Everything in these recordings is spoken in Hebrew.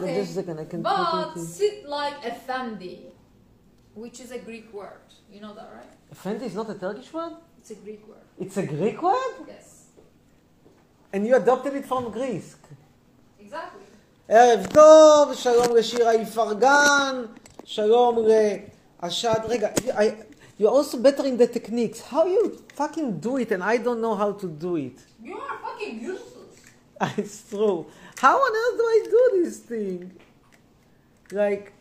nothing, but sit like Effendi, which is a Greek word. You know that, right? Effendi is not a Turkish word? It's a Greek word. It's a Greek word? Yes. And you adopted it from Greece? Exactly. ערב טוב, שלום לשירה יפרגן, שלום לאשד, רגע, you're also better in the techniques. How you fucking do it and I don't know how to do it. You are fucking useless. It's true. How on earth do I do this thing? Like,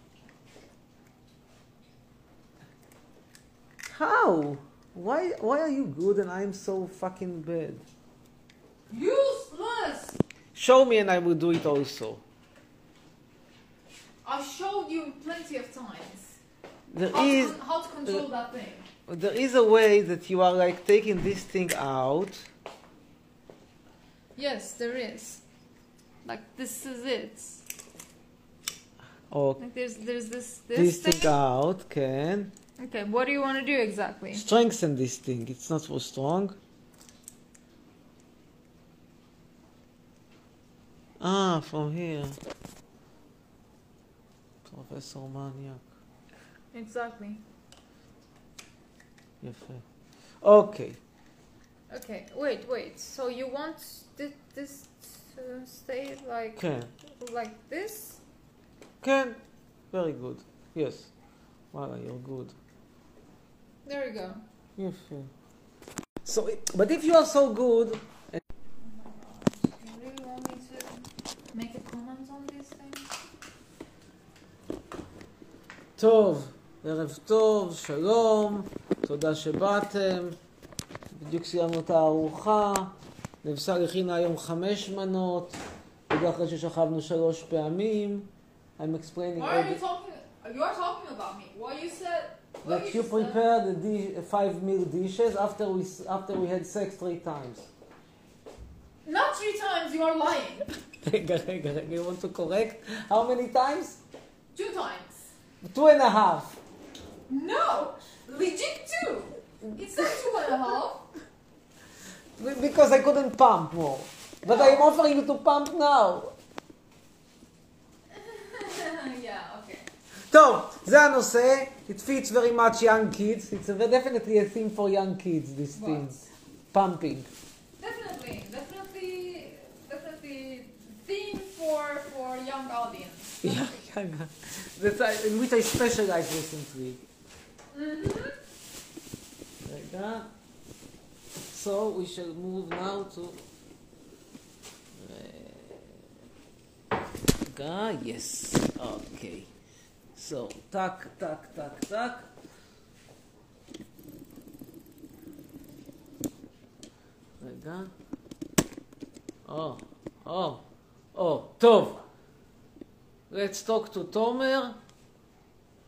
how? Why are you good and I'm so fucking bad? Useless! Show me and I will do it also. I showed you plenty of times. How to control that thing. There is a way that you are like taking this thing out. Yes, there is. Like this is it. Okay. Like there's this thing out, can. Okay, what do you want to do exactly? Strengthen this thing. It's not so strong. Ah, from here. Professor Maniac. Exactly. יפה. Okay. Okay, wait. So you want this to stay like כן. Like this? כן. Very good. Yes. Wow, you're good. There you go. יפה. So, but if you are so good. Make a comment on these things? טוב, ערב טוב, שלום, תודה שבאתם, בדיוק סיימנו את הארוחה, נבשר הכינה היום 5 מנות, בגלל אחרי ששכבנו 3 פעמים. I'm explaining... Why are you talking? You are talking about me. What you said... That you prepared the dish, 5 meal dishes after we had sex 3 times. Not 3 times, you are lying. רגע, you want to correct? How many times? 2 times. 2.5. No, legit 2. It's not 2.5. Because I couldn't pump more. But no. I'm offering you to pump now. Yeah, okay. טוב, זה הנושא. It fits very much young kids. It's definitely a theme for young kids, this thing. Pumping. Definitely theme for young audience. Yeah, that's in which I specialize recently. Mm-hmm. Like that. So we shall move now to. Yes. Okay. So tak. Like that. Oh, טוב. Let's talk to Tomer.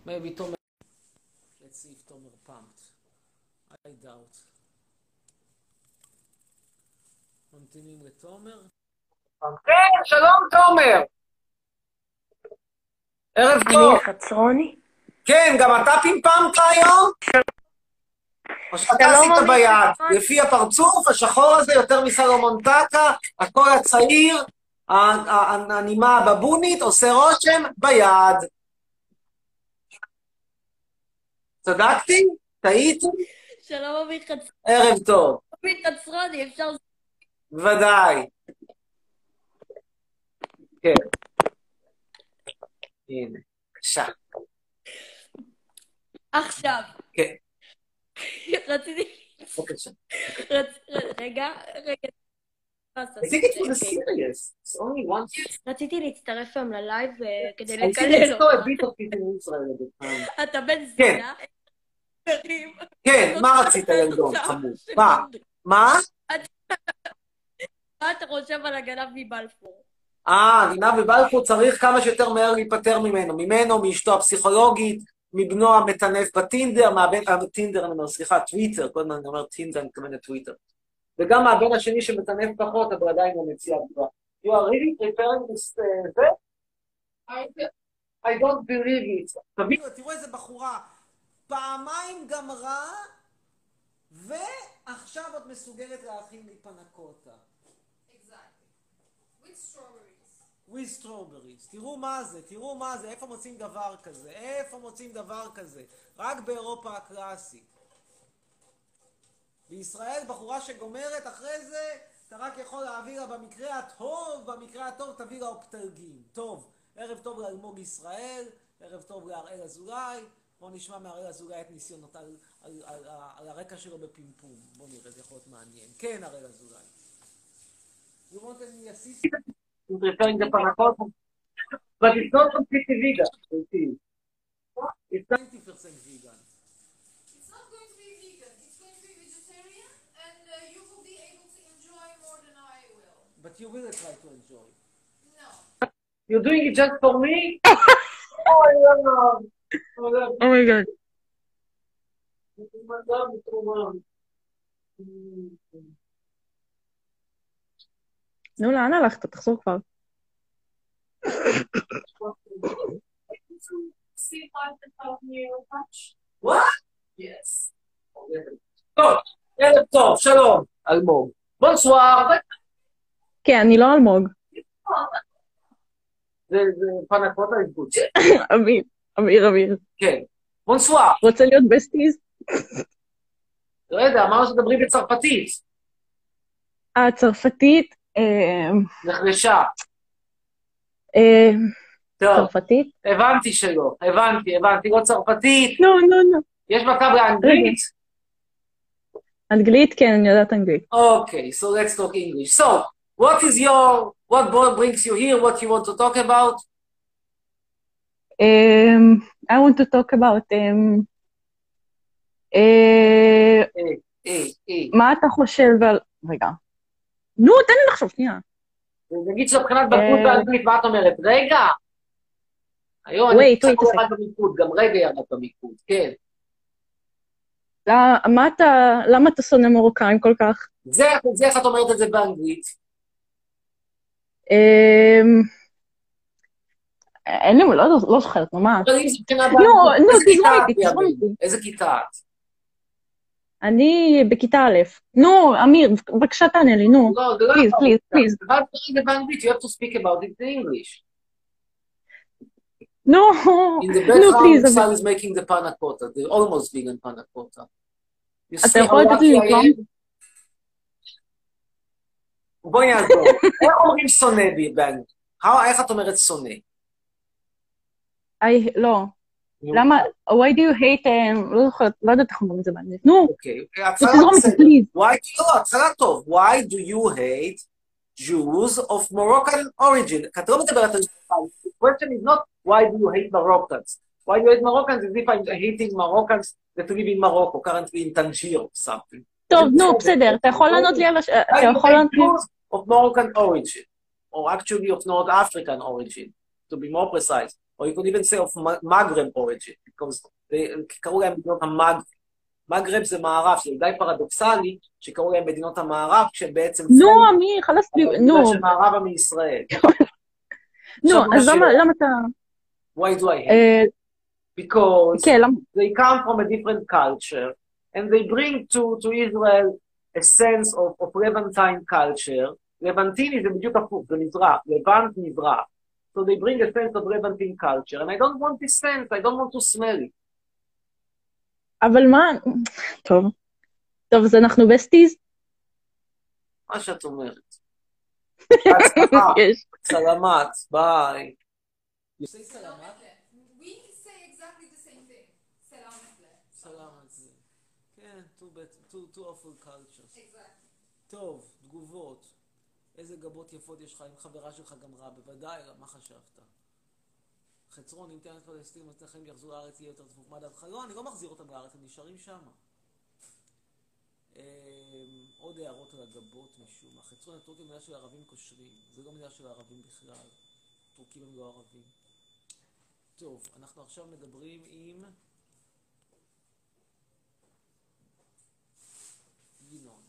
Maybe Tomer. Let's see if Tomer pumped. I doubt. ממתינים לתומר. כן, שלום תומר. ערב טוב. אני חצרוני. כן, גם אתה פמפמת היום? או שאתה עשית ביד, לפי הפרצוף, השחור הזה יותר מסלומון טקה, הכל הצעיר, הנימה הבבונית, עושה רושם ביד. צדקתי? טעיתי? שלום אבי חצרוני. ערב טוב. אבי חצרוני, אפשר... ודאי. כן. הנה, בבקשה. עכשיו. כן. רציתי... רגע. רציתי להצטרף היום ללייב כדי לקלל אותו. אתה בן זונה? כן, מה רצית ילדון? מה? מה אתה חושב על הגנב מבלפור? הגנב מבלפור צריך כמה שיותר מהר להיפטר ממנו. מאשתו הפסיכולוגית. מבנו המתנף בטינדר, טוויטר, כל הזמן אני אומר טינדר, אני מתכוון לטוויטר. וגם מהבן השני שמתנף פחות, אבל עדיין הוא מציע גדולה. You are really preparing this... I don't believe it. תראו איזה בחורה, פעמיים גמרה, ועכשיו עוד מסוגלת להכין לי פנקוטה. Exactly. With strawberries. with strawberries. תראו מה זה, תראו מה זה, איפה מוצאים דבר כזה, איפה מוצאים דבר כזה, רק באירופה הקלאסית. בישראל בחורה שגומרת אחרי זה, אתה רק יכול להביא לה במקרה הטוב, במקרה הטוב תביא לה אופטלגים. טוב, ערב טוב לאלמוג ישראל, ערב טוב להראל אזולאי, בוא נשמע מהראל אזולאי את ניסיונות על הרקע שלו בפימפום. בוא נראה, זה יכול להיות מעניין. כן, הראל אזולאי. You want any assistance? I'm preparing the panacota, but it's not completely vegan, you see. It's 90% vegan. It's not going to be vegan, it's going to be vegetarian, and you will be able to enjoy more than I will. But you will try to enjoy. No. You're doing it just for me? Oh, I love it. Oh, my God. My God, it's so long. נו, לאן הלכת? תחזור כבר. טוב, ערב טוב, שלום, אלמוג. בונסואר. כן, אני לא אלמוג. זה פנקות ההתגות. אמיר, אמיר, אמיר. כן. בונסואר. רוצה להיות בסטיז? לא יודע, אמרנו שדברים בצרפתית. הצרפתית? נחלשה. צרפתית? הבנתי שלא, הבנתי, לא צרפתית. לא, לא, לא. יש מקב לאנגלית? אנגלית, כן, אני יודעת אנגלית. אוקיי, so let's talk English. So, what is your, what brings you here, what you want to talk about? I want to talk about... מה אתה חושב על... רגע. נו, תן לי לחשוב, שנייה. נגיד שבחינת בלכות באנגלית, מה את אומרת? רגע! היום אני חושב ירד במיקוד, גם רגע ירד במיקוד, כן. למה אתה שונא מרוקאים כל כך? זה, איך את אומרת את זה באנגלית? אין לי, לא זוכרת, ממש. נו, תזרום איתי. איזה כיתה את? אני בכיתה א', נו, אמיר, בבקשה תענה לי, נו, פליז. אבל תגיד לי באנגלית, you have to speak about it in English. No, please. The sun is making the panna cotta, the almost vegan panna cotta. אתה יכול לתת לי לקום? בואי נעזור, איך אומרים שונא באנגלית? איך את אומרת שונא? לא. למה, why do you hate, לא יודעת איך אומרים את זה באנגלית, נו, תזרום את זה, פליז. לא, הצלה טוב, why do you hate Jews of Moroccan origin? כי אתה לא מדברת על זה, the question is not why do you hate Moroccans, why do you hate Moroccans is if I'm hating Moroccans that live in Morocco, currently in Tangier or something. טוב, נו, בסדר, אתה יכול לענות לי על השאלה, אתה יכול לענות לי. Jews of Moroccan origin, or actually of North African origin, to be more precise. Or you could even say of Maghreb origin, because they קראו להם מדינות המגרב. מגרב זה מערב, שזה די פרדוקסלי, שקראו להם מדינות המערב, כשבעצם... נו, אמיר, חלס... נו. שמערבה מישראל. נו, אז למה אתה... Why do I hate? Because they come from a different culture, and they bring to Israel a sense of Levantine culture. Levantine זה בדיוק הפוך, זה מזרח, לבנט מזרח. So they bring a sense of Levantine culture, and I don't want this sense, I don't want to smell it. אבל מה... טוב, אז אנחנו בסטיז? מה שאת אומרת. סלמת, ביי. You say סלמת? We say exactly the same thing. סלמת זה. כן, two awful cultures. טוב, תגובות. איזה גבות יפות יש לך, אם חברה שלך גם רע, בוודאי, מה חשבת? חצרון, אם תהיה פלסטינים, אז לכם יחזרו לארץ, יהיה יותר דפוק, מה דווקא? לא, אני לא מחזיר אותם לארץ, הם נשארים שם. עוד הערות על הגבות משום. החצרון הטורקים מילה של ערבים קושרים, זה לא מילה של ערבים בכלל. טורקים הם לא ערבים. טוב, אנחנו עכשיו מדברים עם... ינון.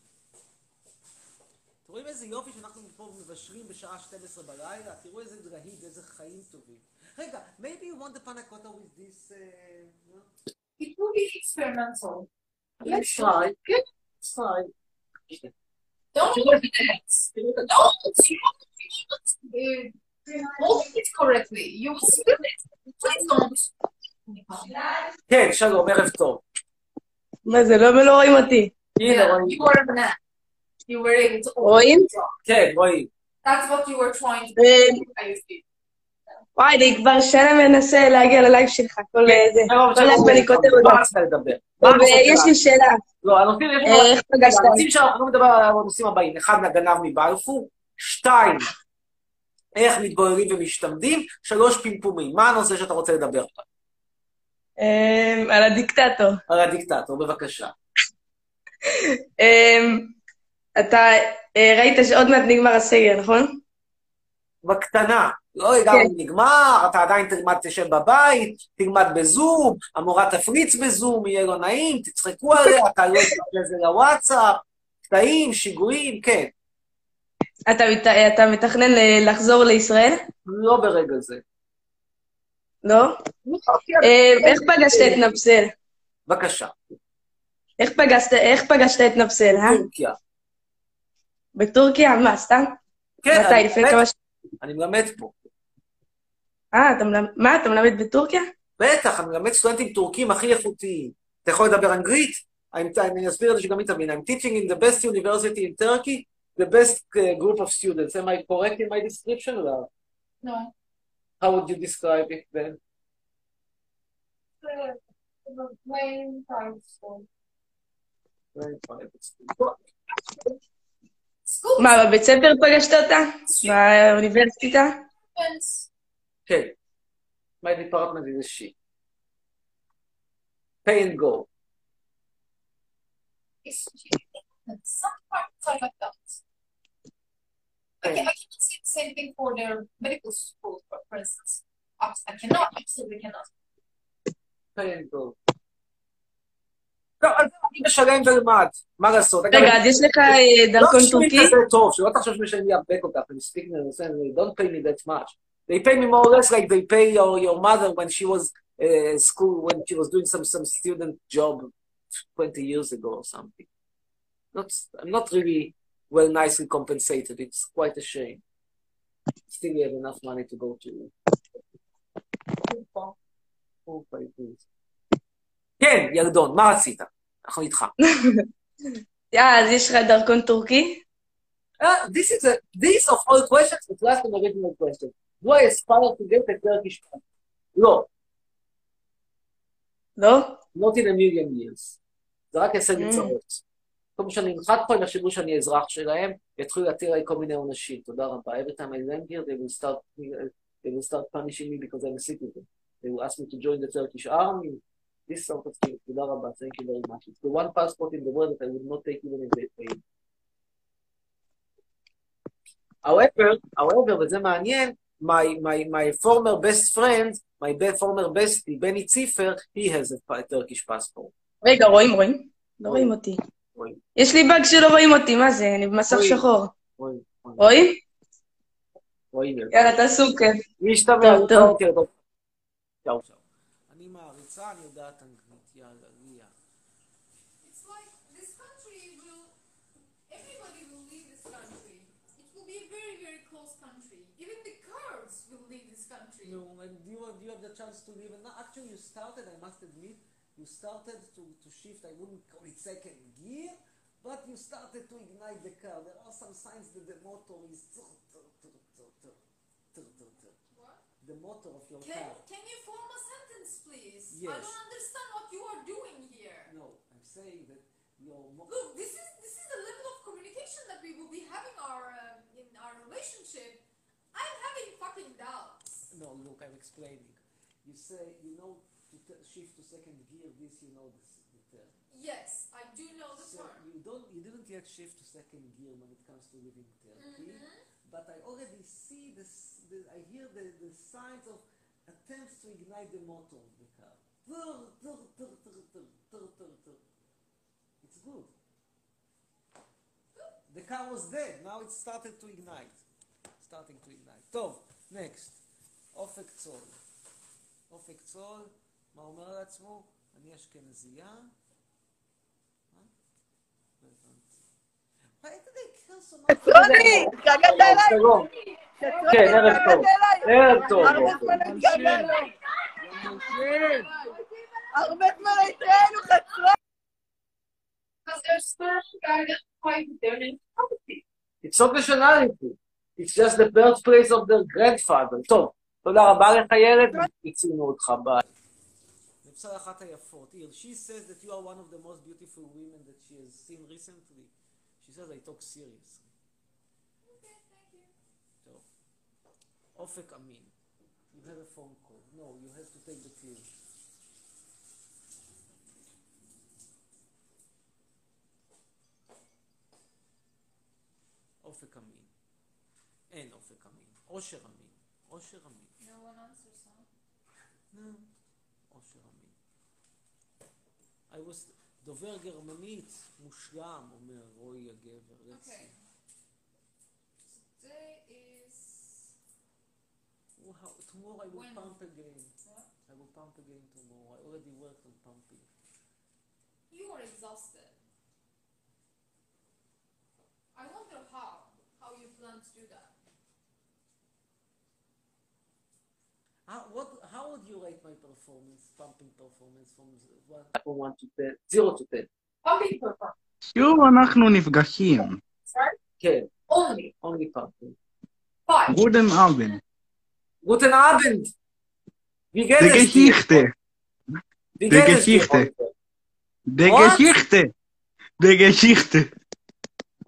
רואים איזה יופי שאנחנו פה מבשרים בשעה 12 בלילה, תראו איזה דרהיד, איזה חיים טובים. רגע, maybe you want the panna cotta with this... It will be experimental. Let's try. Let's try. Don't do it. Don't do it. hold it correctly. You will see it. Please don't. כן, שלום, ערב טוב. מה זה, לא רואים אותי. הנה, רואים. רואים? כן, רואים. That's what you were trying to do. וואי, אני כבר שנה מנסה להגיע ללייב שלך, כל זה. כל לב אני כותב אותך. מה רצת לדבר? יש לי שאלה. לא, הנושאים, יש לי איך פגשת? הנושאים שאנחנו מדבר על הנושאים הבאים. אחד, נגנב מבלפור. שתיים, איך מתבוררים ומשתמדים. שלוש, פמפומים. מה הנושא שאתה רוצה לדבר אותך? על הדיקטטור. על הדיקטטור, בבקשה. אתה ראית שעוד מעט נגמר הסגר, נכון? בקטנה. לא הגענו נגמר, אתה עדיין תלמד תשב בבית, תלמד בזום, המורה תפריץ בזום, יהיה לא נעים, תצחקו עליה, אתה לא תקבל לזה לוואטסאפ, קטעים, שיגועים, כן. אתה מתכנן לחזור לישראל? לא ברגע זה. לא? איך פגשת את נפסל? בבקשה. איך פגשת את נפסל, אה? בטורקיה. בטורקיה? מה, סתם? כן, אני מלמד פה. מה, אתה מלמד בטורקיה? בטח, אני מלמד סטודנטים טורקים הכי איכותיים. אתה יכול לדבר אנגלית? אני אסביר את זה שגם היא תבין. I'm teaching in the best university in Turkey, the best group of students. Am I correct in my description? No. How would you describe it then? Plain private school. Plain private school. מה, בבית ספר פגשת אותה? באוניברסיטה? כן. My department is she. Pay and go. Some parts are like that. I cannot say the same thing for their medical school, for instance. I cannot, absolutely cannot. Pay and go. אז אני משלם ולמד, מה לעשות? רגע, אז יש לך דרכון טורקי? לא, זה טוב, שלא תחשוב שמשלם לי הרבה כל כך, אני מספיק מנסה, they don't pay me that much. They pay me more or less like they pay your mother when she was in school, when she was doing some student job 20 years ago or something. I'm not really well nicely compensated, it's quite a shame. Still you have enough money to go to. Oh, my goodness. כן, ירדון, מה רצית? אנחנו איתך. אז יש לך דרכון טורקי? This of all questions is last and original question. Do I aspire to get a Turkish passport? לא. לא? Not in a million years. זה רק יעשה לי צרות. כמו שאני אנחת פה, הם יחשבו שאני אזרח שלהם, יתחילו להתיר עלי כל מיני עונשים. תודה רבה. Every time I land here, they will start punishing me because I'm a citizen. They will ask me to join the Turkish army. This sort of thing, תודה רבה, thank you very much. It's the one passport in the world that I would not take even if they pay. However, וזה מעניין, my former best friend, my former bestie, Benny Ziffer, he has a Turkish passport. רגע, רואים? לא רואים אותי. יש לי באג שלא רואים אותי, מה זה? אני במסך שחור. רואים? רואים. יאללה, תעשו כיף. משתמע, טוב. שאו, שאו. אני יודעת אנגלית, יאללה, ריאה. It's like this country will, everybody will leave this country. It will be a very, very close country. Even the Kurds will leave this country. No, you have the chance to leave. Actually, you started, I must admit, you started to shift, I wouldn't call it second gear, but you started to ignite the car. There are some signs that the motor is... The motor of your car. Can you form a sentence, please? Yes. I don't understand what you are doing here. No, I'm saying that your motor... Look, this is the level of communication that we will be having in our relationship. I'm having fucking doubts. No, look, I'm explaining. You say, you know, to shift to second gear, this, you know, the term. Yes, I do know the term. You didn't yet shift to second gear when it comes to living therapy. But I already see this, I hear the signs of attempts to ignite the motor of the car. It's good. The car was dead, now it started to ignite. Starting to ignite. טוב, next. אופק צול. אופק צול, מה אומר לעצמו? אני אשכנזייה. Why do they kill so much? Tony! Tony! כן, ערב טוב. ערב טוב. הרבה זמן התראינו, חצרן. It's not nationality. It's just the birthplace of their grandfather. טוב, תודה רבה לך ילד, הצינו אותך, ביי. נפסל אחת היפות. She says that you are one of the most beautiful women that she has seen recently. She says I talk seriously. Okay, thank you. טוב. אופק אמין. You have a phone call. No, you have to take the pill. אופק אמין. אין אופק אמין. אושרמין. אושרמין. No one answers now. No. אושרמין. I was... דובר גרמנית מושלם, אומר רועי הגבר. Okay. Today is... Wow, tomorrow I will pump again. What? I will pump again tomorrow. I already worked on pumping. You are exhausted. I wonder how you plan to do that. How would you rate my performance, pumping performance from 1 to 10? 0 to 10. Pumping performance. שוב אנחנו נפגשים. כן. Only pumping. 5. Guten Abend. Guten Abend. Wie geht es? Die Geschichte. Die Geschichte. Die Geschichte. Die Geschichte.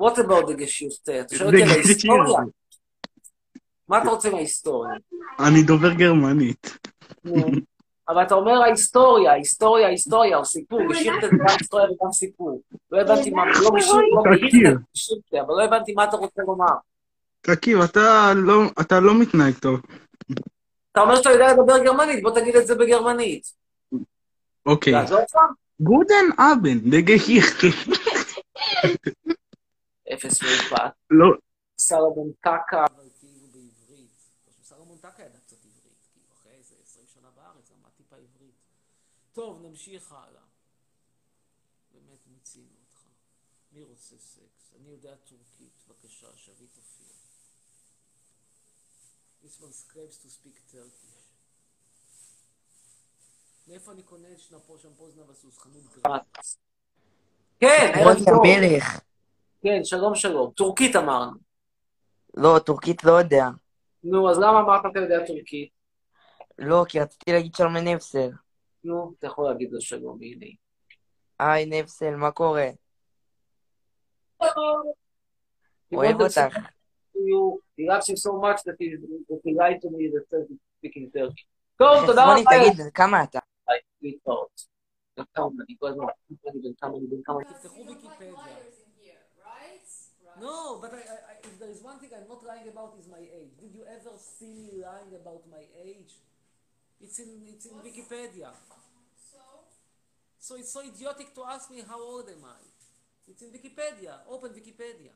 What about the Geschichte? אתה שואל אותי להיסטוריה? מה אתה רוצה מההיסטוריה? אני דובר גרמנית. אבל אתה אומר ההיסטוריה, ההיסטוריה, ההיסטוריה, או סיפור, גשירטה זה גם היסטוריה וגם סיפור. לא הבנתי מה, לא גשירטה, אבל לא הבנתי מה אתה רוצה לומר. תקיב, אתה לא מתנהג טוב. אתה אומר שאתה יודע לדבר גרמנית, בוא תגיד את זה בגרמנית. אוקיי. גודן אבן, דגשירטה. 0 מ-4. לא. סלמון קאקה. טוב, נמשיך הלאה. באמת מצינו אותך. מי רוצה סקס? אני יודע טורקית. בבקשה, שביט אופיר. This one scrapes to speak Turkish. מאיפה אני קונה את שנפו שמפוזנה וסוס? חנות גרנץ. כן, ערב טוב. כן, שלום שלום. טורקית אמרנו. לא, טורקית לא יודע. נו, אז למה אמרת אתה יודע טורקית? לא, כי רציתי להגיד שלום לנפסל. נו, אתה יכול להגיד לו שלום, הנה. היי, נפסל, מה קורה? אוהב אותך. He loves you so much that he lied to me that says he's speaking Turkish. טוב, תודה רבה. בוא נתגיד, כמה אתה? להתראות. אני כל הזמן, אני בן כמה, אני בן כמה. תפתחו ויקיפדיה. No, but if there is one thing I'm not lying about is my age. Did you ever see me lying about my age? It's in Wikipedia. So it's so idiotic to ask me how old am I. It's in Wikipedia. Open Wikipedia.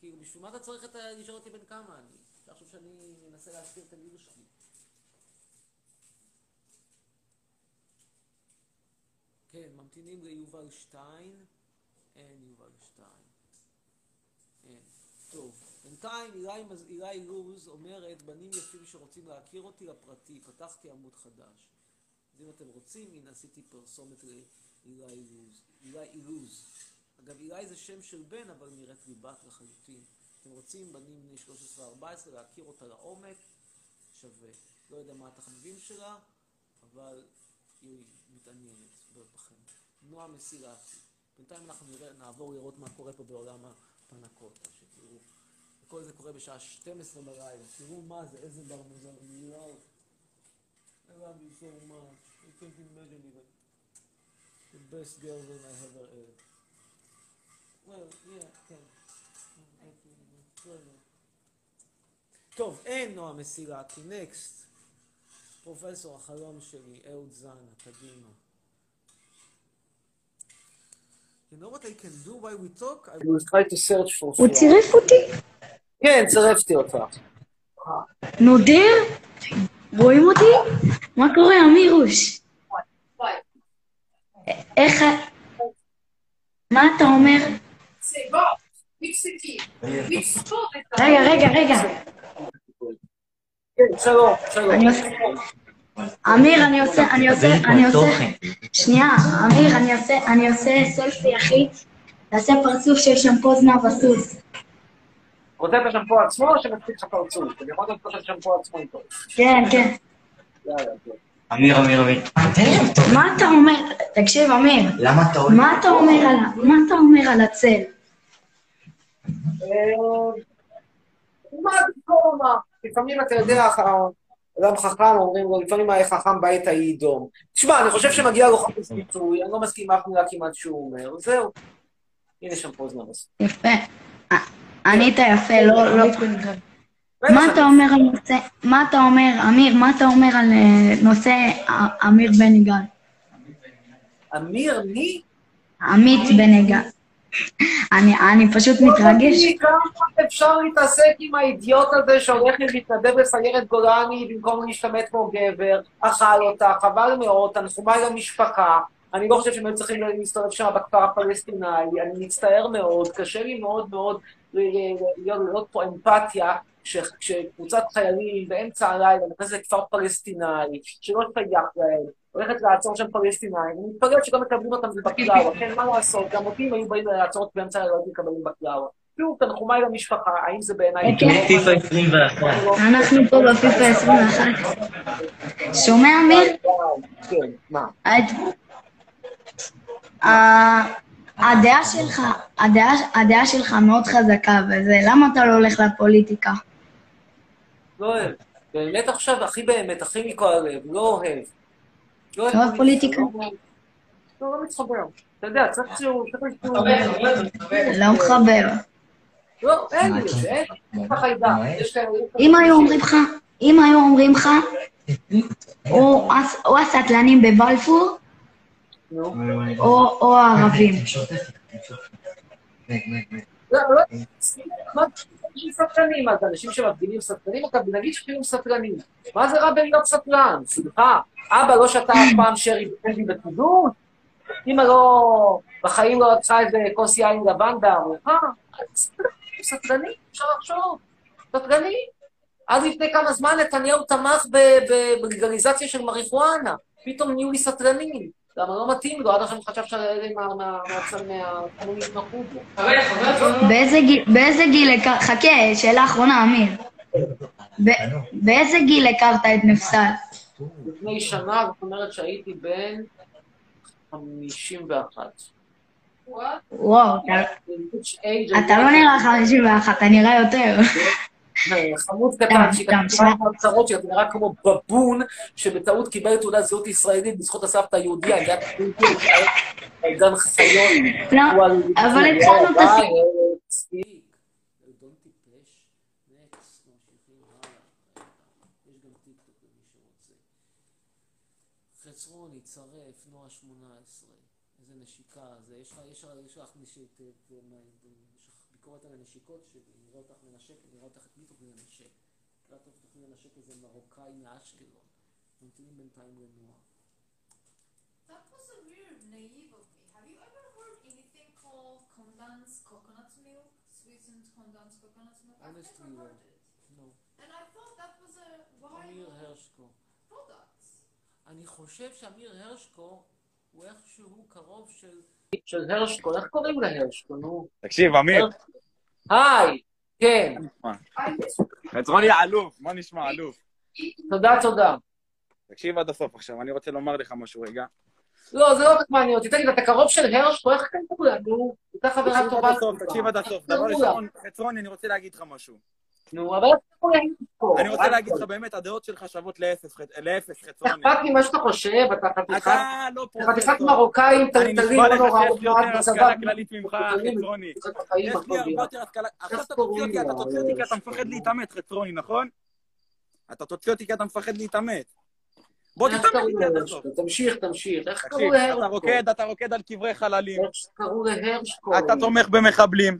כי בשביל מה אתה צריך לשאול אותי בן כמה אני? אתה חושב שאני מנסה להסתיר את הגיל שלי? כן, ממתינים ליובל שטיין. אין יובל שטיין. אין. טוב. בינתיים אלי לוז אומרת, בנים יפים שרוצים להכיר אותי לפרטי, פתחתי עמוד חדש. אז אם אתם רוצים, הנה עשיתי פרסומת לאלי לוז. אלי לוז. אגב, אלי זה שם של בן, אבל נראית לי בת לחלוטין. אתם רוצים, בנים בני 13-14, להכיר אותה לעומק, שווה. לא יודע מה התחביבים שלה, אבל היא מתעניינת בפחן. נועה מסילתי. בינתיים אנחנו נעבור לראות מה קורה פה בעולם הפנקוטה, שתראו. כל זה קורה בשעה 12 בלילה, תראו מה זה, איזה בר מוזר, מיואו. I love you so much, I can't imagine even. The best girl that I ever had. Well, yeah, כן. טוב, אין נועה מסילתי, נקסט. פרופסור החלום שלי, אל זיינו, קדימה. You know what I can do while we talk? I will try to search for... הוא צירף אותי? כן, צרפתי אותך. נודר? רואים אותי? מה קורה, אמירוש? איך... מה אתה אומר? מצחיקים, מצחו את ה... רגע. כן, שלום. אמיר, אני עושה... שנייה, אמיר, אני עושה סלפי, אחי. תעשה פרצוף של שמפו זנב הסוס. רוצה את השמפו עצמו או שמצחיק לך פרצוף? אני יכול לתת את השמפו עצמו איתו. כן. אמיר. מה אתה אומר? תקשיב, אמיר. למה אתה אומר? מה אתה אומר על הצל? מה תזכור מה? לפעמים אתה יודע, אדם חכם אומרים לו, לפעמים החכם בעת ההיא דום. תשמע, אני חושב שמגיע לו חפש ביטוי, אני לא מסכים אף מילה כמעט שהוא אומר, זהו. הנה שם פה זמן עשו. יפה. ענית יפה, לא... מה אתה אומר, אמיר, על נושא אמיר בן גל? אמיר מי? עמית בן גל. אני פשוט מתרגש. כמה אפשר להתעסק עם האידיוט הזה שהולך להתנדב לסיירת גולני במקום להשתמט כמו גבר, אכל אותה, חבל מאוד, תנחומיי למשפחה, אני לא חושב שהם צריכים להסתובב שם בכפר הפלסטיני, אני מצטער מאוד, קשה לי מאוד מאוד להיות פה אמפתיה, שקבוצת חיילים באמצע הלילה נכנסת לכפר פלסטיני, שלא שייך להם, הולכת לעצור שם פלסטינאים, אני מתפגל שגם מקבלים אותם בבקלאווה, כן, מה לעשות, גם אותי היו באים לעצור אותי באמצע הלילות מקבלים בבקלאווה. תראו, תנחומיי למשפחה, האם זה בעיניי... פיפה 21. אנחנו פה בפיפה 21. שומע, אמיר? כן, מה? הדעה שלך מאוד חזקה, וזה, למה אתה לא הולך לפוליטיקה? לא אוהב. באמת עכשיו, הכי מכל הלב, לא אוהב. לא פוליטיקה. לא מתחבר. אתה יודע, צריך שהוא... לא מחבר. לא, אין לי. אם היו אומרים לך, או הסטלנים בבלפור, או הערבים. לא, אנשים סטלנים, אז אנשים שמפגינים סטלנים, אתה נגיד שפיום סטלנים. מה זה רע בין להיות סטלן? סליחה, אבא לא שתה אף פעם שרי בקנדי בתודות? אמא לא, בחיים לא עצרה איזה כוס יין לבן בארוחה? סטלנים, אפשר לחשוב. סטלנים. אז לפני כמה זמן נתניהו תמך בלגליזציה של מריחואנה. פתאום נהיו לי סטלנים. למה לא מתאים לו, עד עכשיו חשב שאלה מהצמונים נחו בו. באיזה גיל הכרת... חכה, שאלה אחרונה, אמיר. באיזה גיל הכרת את נפסל? לפני שנה, זאת אומרת שהייתי בין 51. וואו, אתה לא נראה 51, אני נראה יותר. חמוד קטן, שכתובה מהצרות שאת נראה כמו בבון שבטעות קיבל תעודת זהות ישראלית בזכות הסבתא היהודיה, גן חסיון. אבל הצלנו את הסבתא. חצרון, יצרף, נועה 18, איזה נשיקה, יש לך נשיקה, ביקורת על הנשיקות שלי. נראה אותך מנשק, נראה אותך את מי תוכלי לנשק. נראה אותך תוכלי לנשק איזה מרוקאי מאשקלון. נותנים בינתיים לנוע. That was a weird naive of me. Have you ever heard anything called condensed coconut milk? Sweetened condensed coconut milk? I've never heard it. No. And I thought that was a Amir Hershko. Products. אני חושב שאמיר הרשקו הוא איכשהו קרוב של הרשקו. איך קוראים להרשקו, נו? תקשיב, אמיר. היי. כן. חצרוני אלוף, מה נשמע אלוף? תודה. תקשיב עד הסוף עכשיו, אני רוצה לומר לך משהו רגע. לא, זה לא רק מעניין אותי, תגיד, אתה קרוב של הרשקו, איך קראו לנו? אתה חברה טובה. תקשיב עד הסוף, דבר ראשון, חצרוני, אני רוצה להגיד לך משהו. נו, אבל אני רוצה להגיד לך באמת, הדעות שלך שוות לאפס, חצרוני. אכפת לי מה שאתה חושב, אתה חתיכת מרוקאים, תלתלים, לא רע, השכלה כללית ממך, חצרוני. יש לי הרבה יותר השכלה, עכשיו אתה תוציא אותי, אתה תוציא אותי כי אתה מפחד להתאמת, חצרוני, נכון? אתה תוציא אותי כי אתה מפחד להתאמת. בוא תתאמת לסוף. תמשיך, איך קראו להרשקו? אתה רוקד על קברי חללים. איך קראו להרשקו? אתה תומך במחבלים.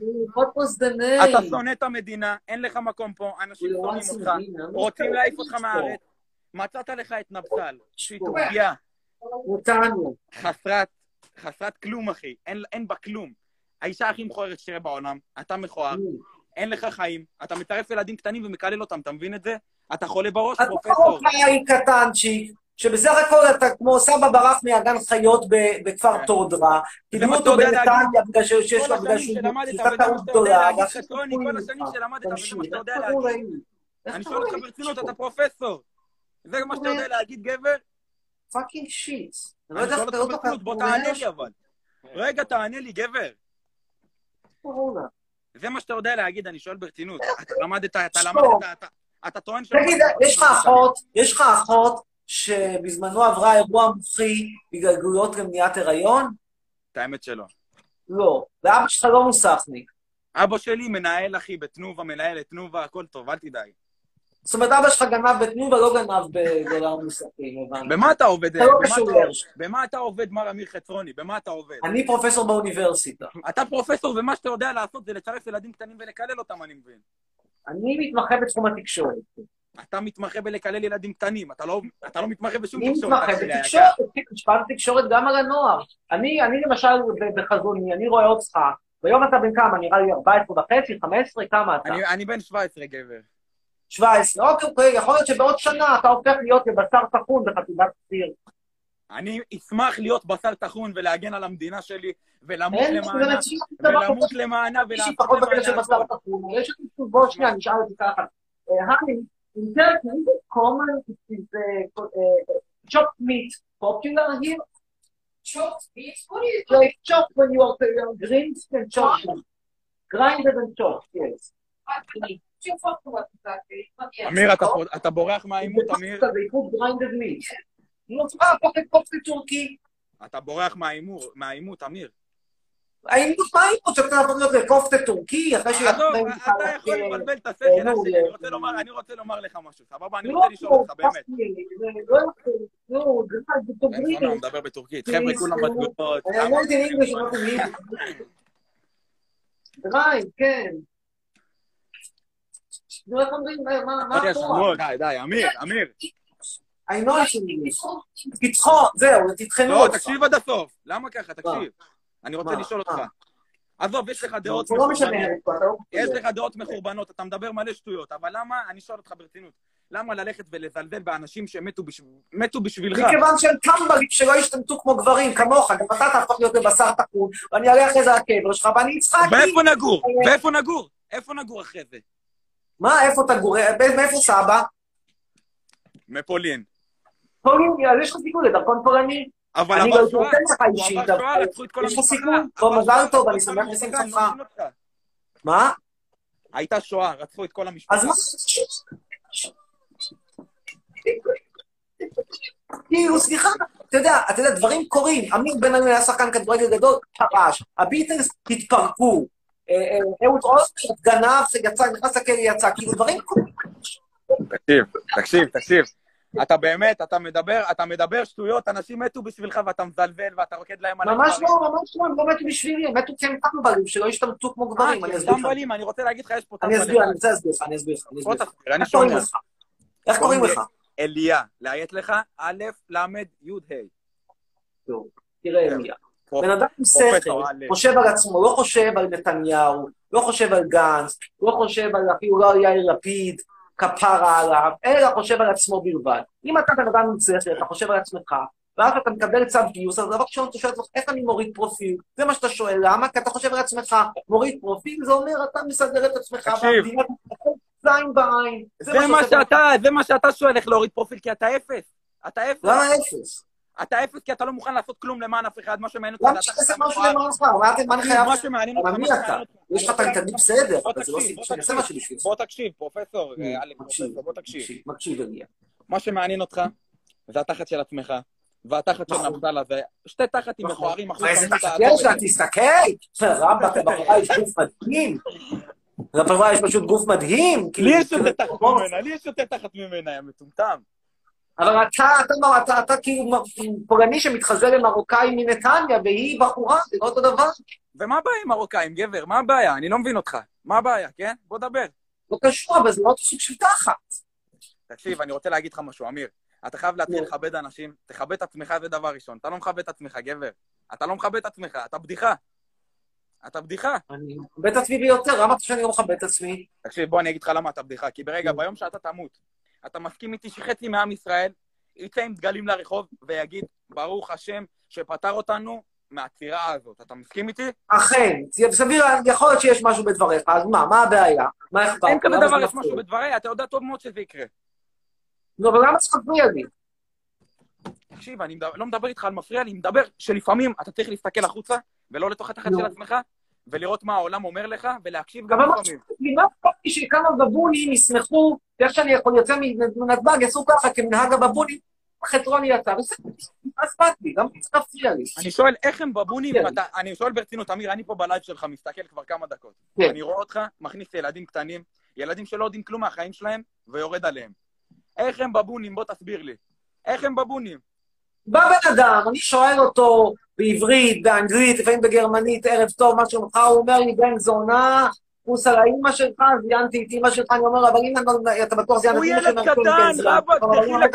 אתה שונא את המדינה, אין לך מקום פה, אנשים שונאים אותך, רוצים להעיף אותך מהארץ. מצאת לך את נפסל, שיתופיה. חסרת כלום, אחי, אין בה כלום. האישה הכי מכוערת שתראה בעולם, אתה מכוער, אין לך חיים, אתה מטרף ילדים קטנים ומקלל אותם, אתה מבין את זה? אתה חולה בראש, פרופסור. אתה חי קטנצ'י, שבסך הכל אתה כמו סבא ברח מהגן חיות בכפר תורדרה, תדעו אותו בנתניה, בגלל שיש לך טעות גדולה. כל השנים שלמדת, וזה מה שאתה יודע להגיד. אני שואל אותך ברצינות, אתה פרופסור. זה מה שאתה יודע להגיד, גבר? פאקינג שיט. אני שואל אותך ברצינות, בוא תענה לי אבל. רגע, תענה לי, גבר. זה מה שאתה יודע להגיד, אני שואל ברצינות. אתה למדת, אתה טוען ש... תגיד, יש לך אחות, שבזמנו עברה אירוע מוחי בגלגלויות למניעת הריון? את האמת שלא. לא, ואבא שלך לא מוסכניק. אבא שלי מנהל, אחי, בתנובה, מנהל את תנובה, הכל טוב, אל תדאי. זאת אומרת, אבא שלך גנב בתנובה, לא גנב בגלגלר מוסכים, הבנתי. במה אתה עובד? אתה לא קשור להרשת. במה אתה עובד, מר אמיר חצרוני? במה אתה עובד? אני פרופסור באוניברסיטה. אתה פרופסור, ומה שאתה יודע לעשות זה לצרף ילדים קטנים ולקלל אותם, אני מבין. אני מתמחה בתחום התקשורת. אתה מתמחה בלקלל ילדים קטנים, אתה לא מתמחה בשום תקשורת. אני מתמחה בתקשורת, תקשורת גם על הנוער. אני למשל בחזוני, אני רואה אותך, ביום אתה בן כמה, נראה לי 14 וחצי, 15, כמה אתה? אני בן 17 גבר. 17, אוקיי, יכול להיות שבעוד שנה אתה הופך להיות לבשר תחון בחטיבת סיר. אני אשמח להיות בשר תחון ולהגן על המדינה שלי, ולמות למענה, ולמות למענה, ולהפוך למענה. יש לי תשובות שנייה, נשאל אותי ככה. Internet is common, it is chopped meat popular here? Chopped meat? What is it? Like chopped when you are grinded and chopped. Grinded and chopped, yes. אמיר, אתה בורח מהאימות, אמיר. זה איכות grinded meat. נוצרה פוקט קופסי טורקי. אתה בורח מהאימות, אמיר. האימות, מה האימות? שאתה נעבור להיות לקופטה טורקי, אחרי ש... אתה יכול לבלבל את הספר, אני רוצה לומר לך משהו, סבבה? אני רוצה לשאול אותך, באמת. אני מדבר בטורקית, חבר'ה כולם בתגובות. דריים, כן. לא איך אומרים, מה התורה? די, אמיר. האימות שלי. תתחו, זהו, תתחנו אותך. לא, תקשיב עד הסוף. למה ככה? תקשיב. אני רוצה לשאול אותך. עזוב, יש לך דעות מחורבנות. יש לך דעות מחורבנות, אתה מדבר מלא שטויות, אבל למה, אני שואל אותך ברצינות, למה ללכת ולזלזל באנשים שמתו בשבילך? מכיוון שהם טמבלים שלא השתמטו כמו גברים, כמוך, גם אתה תהפוך להיות בבשר תחון, ואני אראה אחרי זה הקבר שלך, ואני אצחק. ואיפה נגור? איפה נגור אחרי זה? מה, איפה תגור? מאיפה סבא? מפולין. פולין, יש לך סיכוי לדרכון פולני? אבל אני גם נותן לך אישית, יש לך סיכום, טוב, מזל טוב, אני שמח לסיים לך. מה? הייתה שואה, רצחו את כל המשפחה. אז מה? כאילו, סליחה, אתה יודע, דברים קורים, אמיר בן gal היה שחקן כדורגל גדול, פרש, הביטלס התפרקו, אהוד אולמרט גנב, נכנס לכלא יצא, כאילו דברים קורים. תקשיב. אתה באמת, אתה מדבר שטויות, אנשים מתו בשבילך ואתה מזלבל ואתה רוקד להם על הדברים. ממש לא, הם לא מתו בשבילי, הם מתו כאם טמבלים, שלא השתמטו כמו גברים, אני אסביר. טמבלים, אני רוצה להגיד לך, יש פה טמבלים. אני אסביר. איך קוראים לך? אליה, להיית לך, א', למד, י', ה'. טוב, תראה אליה. בן אדם עם שכל, חושב על עצמו, לא חושב על נתניהו, לא חושב על גנץ, לא חושב על אפילו יאיר לפיד, כפרה עליו, אלא חושב על עצמו בלבד. אם אתה בנאדם מצליח, אתה חושב על עצמך, ואז אתה מקבל צו גיוס, אז דבר כשאתה שואל לך, איך אני מוריד פרופיל? זה מה שאתה שואל, למה? כי אתה חושב על עצמך, מוריד פרופיל, זה אומר, אתה מסדר את עצמך, והמדינה תתחל זין בעין. זה מה שאתה שואל, איך להוריד פרופיל, כי אתה אפס. למה אפס? אתה אפס כי אתה לא מוכן לעשות כלום למען אף אחד, מה שמעניין אותך. למה שעשה משהו למען אף אחד? מה שמעניין אותך? מי אתה? יש לך תנתנים בסדר, אבל זה לא עושים שעשה משהו בשביל זה. בוא תקשיב, פרופסור, בוא תקשיב. מקשיב אליה. מה שמעניין אותך, זה התחת של עצמך, והתחת של נפדל הזה, שתי תחתים מכוערים. איזה תחת יש לה, תסתכל! רבא, בברה יש גוף מדהים. בברה יש פשוט גוף מדהים. לי יש יותר תחת ממנה, יא מטומטם. אבל אתה כאילו פולני שמתחזה למרוקאים מנתניה, והיא בחורה, זה לא אותו דבר. ומה הבעיה עם מרוקאים, גבר? מה הבעיה? אני לא מבין אותך. מה הבעיה, כן? בוא דבר. לא קשור, אבל זה לא אותו סוג של תחת. תקשיב, אני רוצה להגיד לך משהו, אמיר. אתה חייב להתחיל לכבד אנשים, תכבד את עצמך, זה דבר ראשון. אתה לא מכבד את עצמך, גבר. אתה לא מכבד את עצמך, אתה בדיחה. אתה בדיחה. אני בית עצמי ביותר, אמרת שאני לא מכבד את עצמי. תקשיב, בוא אני אגיד לך למה אתה בדיחה, כי ברגע, ביום שאתה תמות, אתה מסכים איתי שחצי מעם ישראל, יצא עם דגלים לרחוב ויגיד, ברוך השם שפטר אותנו מהצירה הזאת. אתה מסכים איתי? אכן, סביר, יכול להיות שיש משהו בדבריך, אז מה, מה הבעיה? מה אכפת? אין כזה דבר, יש משהו בדבריך, אתה יודע טוב מאוד שזה יקרה. לא, אבל למה צריך להפריע לי? תקשיב, אני לא מדבר איתך על מפריע, אני מדבר שלפעמים אתה צריך להסתכל החוצה, ולא לתוך התחת של עצמך, ולראות מה העולם אומר לך, ולהקשיב גם לפעמים. אבל אמרתי שכמה בבונים ישמחו, איך שאני יכול יוצא מנתב"ג, יעשו ככה כמנהג הבבונים, חטרון יצא, אז באתי, גם צריך להפריע לי. אני שואל, איך הם בבונים? אני שואל ברצינות, אמיר, אני פה בלייב שלך, מסתכל כבר כמה דקות. אני רואה אותך, מכניס ילדים קטנים, ילדים שלא יודעים כלום מהחיים שלהם, ויורד עליהם. איך הם בבונים? בוא תסביר לי. איך הם בבונים? בא בן אדם, אני שואל אותו בעברית, באנגלית, לפעמים בגרמנית, ערב טוב, מה שלומך, הוא אומר לי, בן זונה, פוס על האמא שלך, זיינתי את אמא שלך, אני אומר, אבל אם אתה בטוח זיינתי... הוא ילד קטן, רבא, דחילק,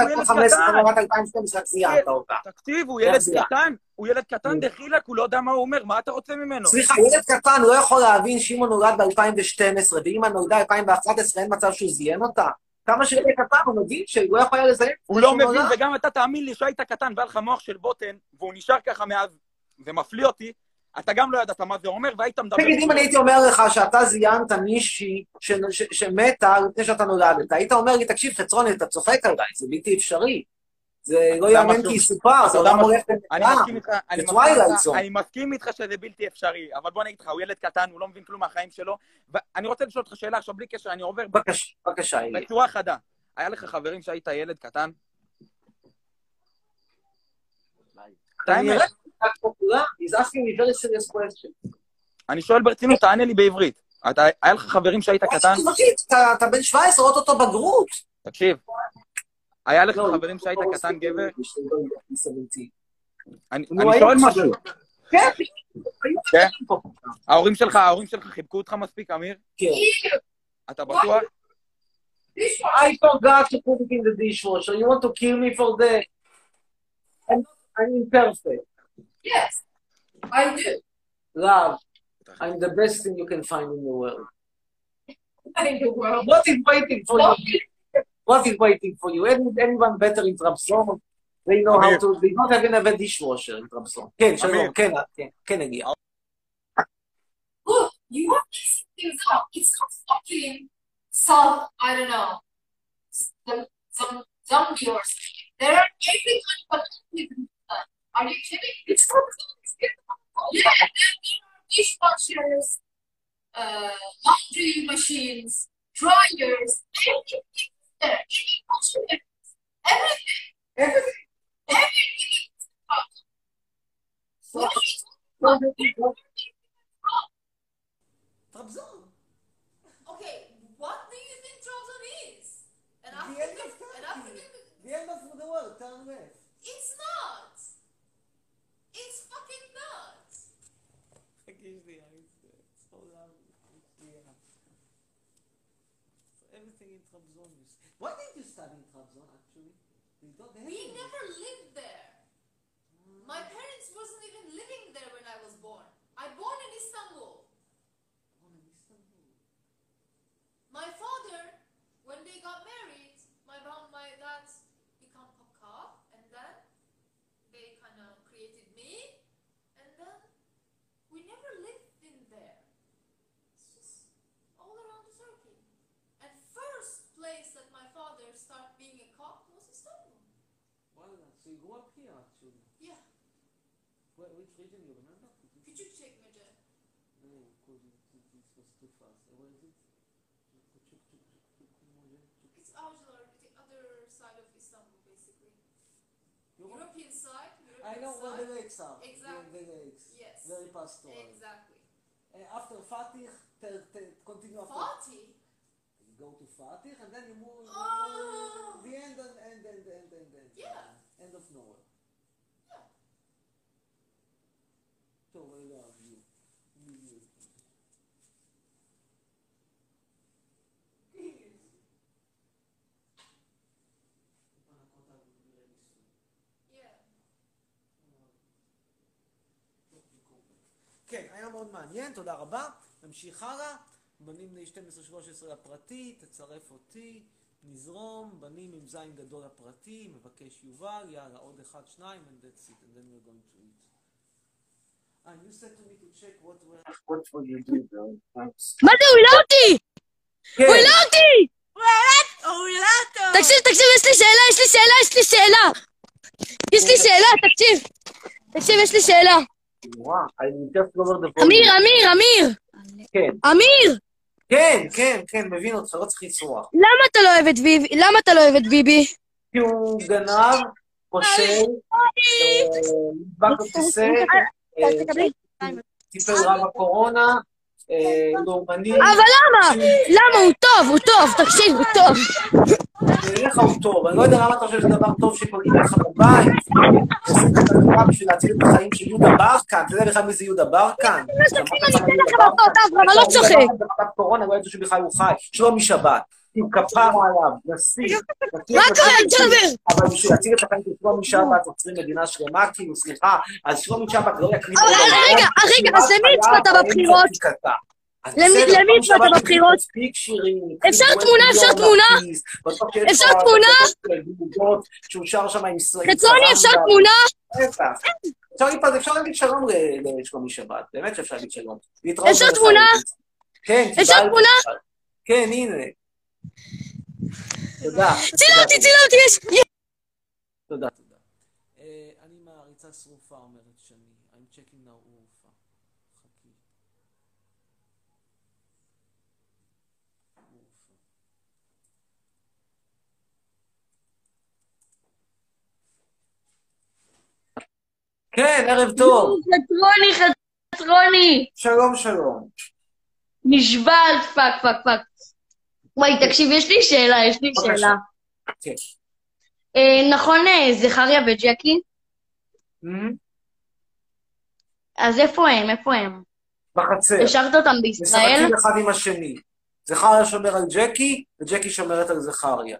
הוא ילד קטן. תקציב, הוא ילד קטן, הוא ילד קטן, דחילק, הוא לא יודע מה הוא אומר, מה אתה רוצה ממנו? סליחה, ילד קטן, הוא לא יכול להבין שאם הוא נולד ב-2012, ואמא נולדה ב-2011, אין מצב שהוא זיין אותה. כמה שילד קטן, הוא מבין שהוא יכול היה לזיין. הוא לא מבין, וגם אתה תאמין לי שהיית קטן ועל לך מוח של בוטן, והוא נשאר ככה מאז, ומפליא אותי, אתה גם לא ידעת מה זה אומר, והיית מדבר... תגיד, אם אני הייתי אומר לך שאתה זיינת מישהי שמתה לפני שאתה נולדת, היית אומר לי, תקשיב, חצרוני, אתה צוחק עליי, זה בלתי אפשרי. זה לא יאמן כי סופר, זה עולם הולך בקטנה. אני מסכים איתך שזה בלתי אפשרי, אבל בוא נגיד לך, הוא ילד קטן, הוא לא מבין כלום מהחיים שלו, ואני רוצה לשאול אותך שאלה עכשיו בלי קשר, אני עובר... בבקשה, אלי. בצורה חדה, היה לך חברים שהיית ילד קטן? אני שואל ברצינות, תענה לי בעברית. היה לך חברים שהיית קטן? אתה בן 17, רואה אותו בגרות. תקשיב. היה לך חברים שהיית קטן גבר? אני שואל משהו. כן. ההורים שלך חיבקו אותך מספיק, אמיר? כן. אתה בטוח? I forgot to put it in the dishwasher. You want to kill me for that? I'm imperfect. Yes, I do. Love, I'm the best thing you can find in the world. In the world. What is waiting for you? What is waiting for you? Anyone better in Trabzon? They know how to. They don't even have a dishwasher in Trabzon. Ken, Shalom, Ken, Agi. Look, you want these things out. It's not fucking some, I don't know, some zombie or something. There are every kind of people. Are you kidding? It's not good. Yeah, there are dishwashers, laundry machines, dryers, everything is there. Everything is out. What are you talking about? Trabzon. Okay, what do you think Trabzon is? The end of the world, turn left. It's not. It's fucking nuts. Forgive me, it's so loud. Yeah. So everything in Trabzon is... Why did you study in Trabzon, actually? We never lived there. My parents wasn't even living there when I was born. I born in Istanbul. Born in Istanbul? My father, when they got married, my mom, my dad become Paka, and then they kind of created me, and then we never lived in there. It's just all around Turkey. And first place that my father started being a cop was Istanbul. Wow, so you grew up here actually? Yeah. Which region do you remember? Küçükçekmece. No, this was too fast. Where is it? It's Avcılar, the other side of Istanbul basically. European side, I know where the lakes are. Exactly. The lakes. Yes. Very pastoral. Exactly. After Fatih, continue after. Fatih? You go to Fatih and then you move to the end and yeah. End of nowhere. Yeah. So I love you. מאוד מעניין, תודה רבה. נמשיך הלאה, בנים בני 12-13 לפרטי, תצרף אותי, נזרום, בנים עם זין גדול לפרטי, מבקש יובל, יאללה, עוד אחד, שניים, and that's it, and then we're going to eat. And you said to me to check what were... What were you doing, though? מה זה, הוא לא אותי! הוא לא אותי! הוא לא אותו! תקשיב, תקשיב, יש לי שאלה, תקשיב, יש לי שאלה. אמיר. כן, מבין אותך, לא צריך לצרוח. למה אתה לא אוהב את ביבי? כי הוא גנב, פושע, נדבק בכיסא, טיפל רע בקורונה, לאומני... אבל למה? למה? הוא טוב, תקשיב, הוא טוב. נראה הוא טוב, אני לא יודע למה אתה חושב שזה דבר טוב שקוראים לך בבית, עושים את הדבר בשביל להציל את החיים של יהודה ברקן, אתה יודע בכלל מי זה יהודה ברקן? לא שתקשיב, אני אתן לך בפרטה, אבל לא צוחק. במצב קורונה, לא ידעו שבכלל הוא חי, שלום משבת, עם כפר עליו, נשיא. מה קורה, ג'ובר? אבל בשביל להציל את החיים של שלום משבת, עוצרים מדינה שלמה, כאילו, סליחה, אז שלום משבת לא יקלימו... רגע, אז למי הצפת בבחירות? למי הצבעת בבחירות? אפשר תמונה? חצוני, אפשר תמונה? אפשר להגיד שלום לשלומי שבת, באמת שאפשר להגיד שלום. אפשר תמונה? אפשר תמונה? כן, הנה. תודה. צילמתי, יש! תודה. אני מעריצה שרופה אומרת שאני, I'm checking now. כן, ערב טוב. חטרוני. שלום. נשבעת, פק. וואי, תקשיב, יש לי שאלה. כן. נכון, זכריה וג'קי? אז איפה הם? בחצר. השארת אותם בישראל? משחקים אחד עם השני. זכריה שומר על ג'קי, וג'קי שומרת על זכריה.